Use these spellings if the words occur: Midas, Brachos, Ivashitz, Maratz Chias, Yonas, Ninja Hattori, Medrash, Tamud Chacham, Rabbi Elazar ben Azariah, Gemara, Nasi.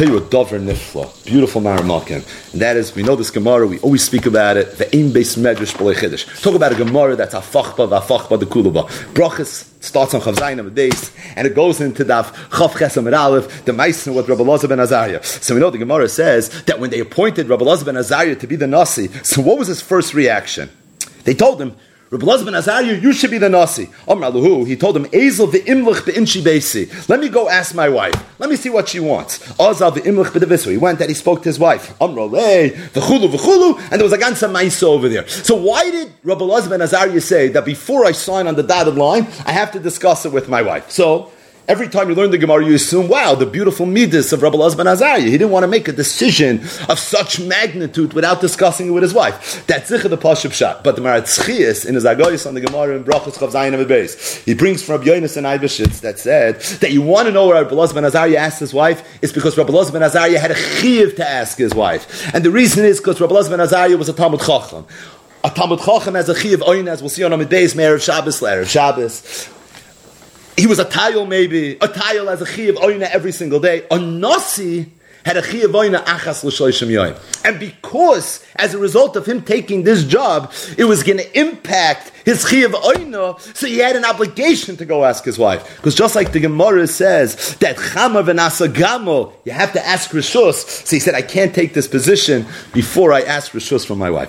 tell you a dover nifla, beautiful Maramakim. And that is, we know this Gemara, we always speak about it. The aim based Medrash b'lei Chiddush. Talk about a Gemara that's afachba the kulaba. Brachos starts on Chavzayin Amadeis, and it goes into Daf Chav Ches Amid Aleph, the Maisner with Rabbi Elazar ben Azariah. So we know the Gemara says that when they appointed Rabbi Elazar ben Azariah to be the Nasi, so what was his first reaction? They told him, Rabbi Elazar ben Azariah, you should be the Nasi. Amar Lahu, he told him, Ezel v'imlich b'inshi beisi. Let me go ask my wife. Let me see what she wants. Azal v'imlich b'devisu. He went and he spoke to his wife. Amar Leh, v'chulu, and there was a ganza ma'isa over there. So why did Rabbi Elazar ben Azariah say that before I sign on the dotted line, I have to discuss it with my wife? So every time you learn the Gemara, you assume, wow, the beautiful Midas of Rabbi Elazar ben Azariah. He didn't want to make a decision of such magnitude without discussing it with his wife. That's Zichar the Pashup Shot. But the Maratz Chias in his Agayus on the Gemara in Brachos Chav Zayin Amid Beis, he brings from Rabbi Yonas and Ivashitz that said that you want to know where Rabbi Elazar ben Azariah asked his wife is because Rabbi Elazar ben Azariah had a chiv to ask his wife. And the reason is because Rabbi Elazar ben Azariah was a Tamud Chacham. A Tamud Chacham has a chiv oin, as we'll see on Amid Beis, Mayor of Shabbos, Lair of Shabbos. He was a tayel maybe. A tayel has a chiyuv oyna every single day. A nasi had a chiyuv oyna achas l'shloshim yoyim. And because, as a result of him taking this job, it was going to impact his chiyuv oyna, so he had an obligation to go ask his wife. Because just like the Gemara says, that chama v'nasa gamo, you have to ask rishus. So he said, I can't take this position before I ask rishus from my wife.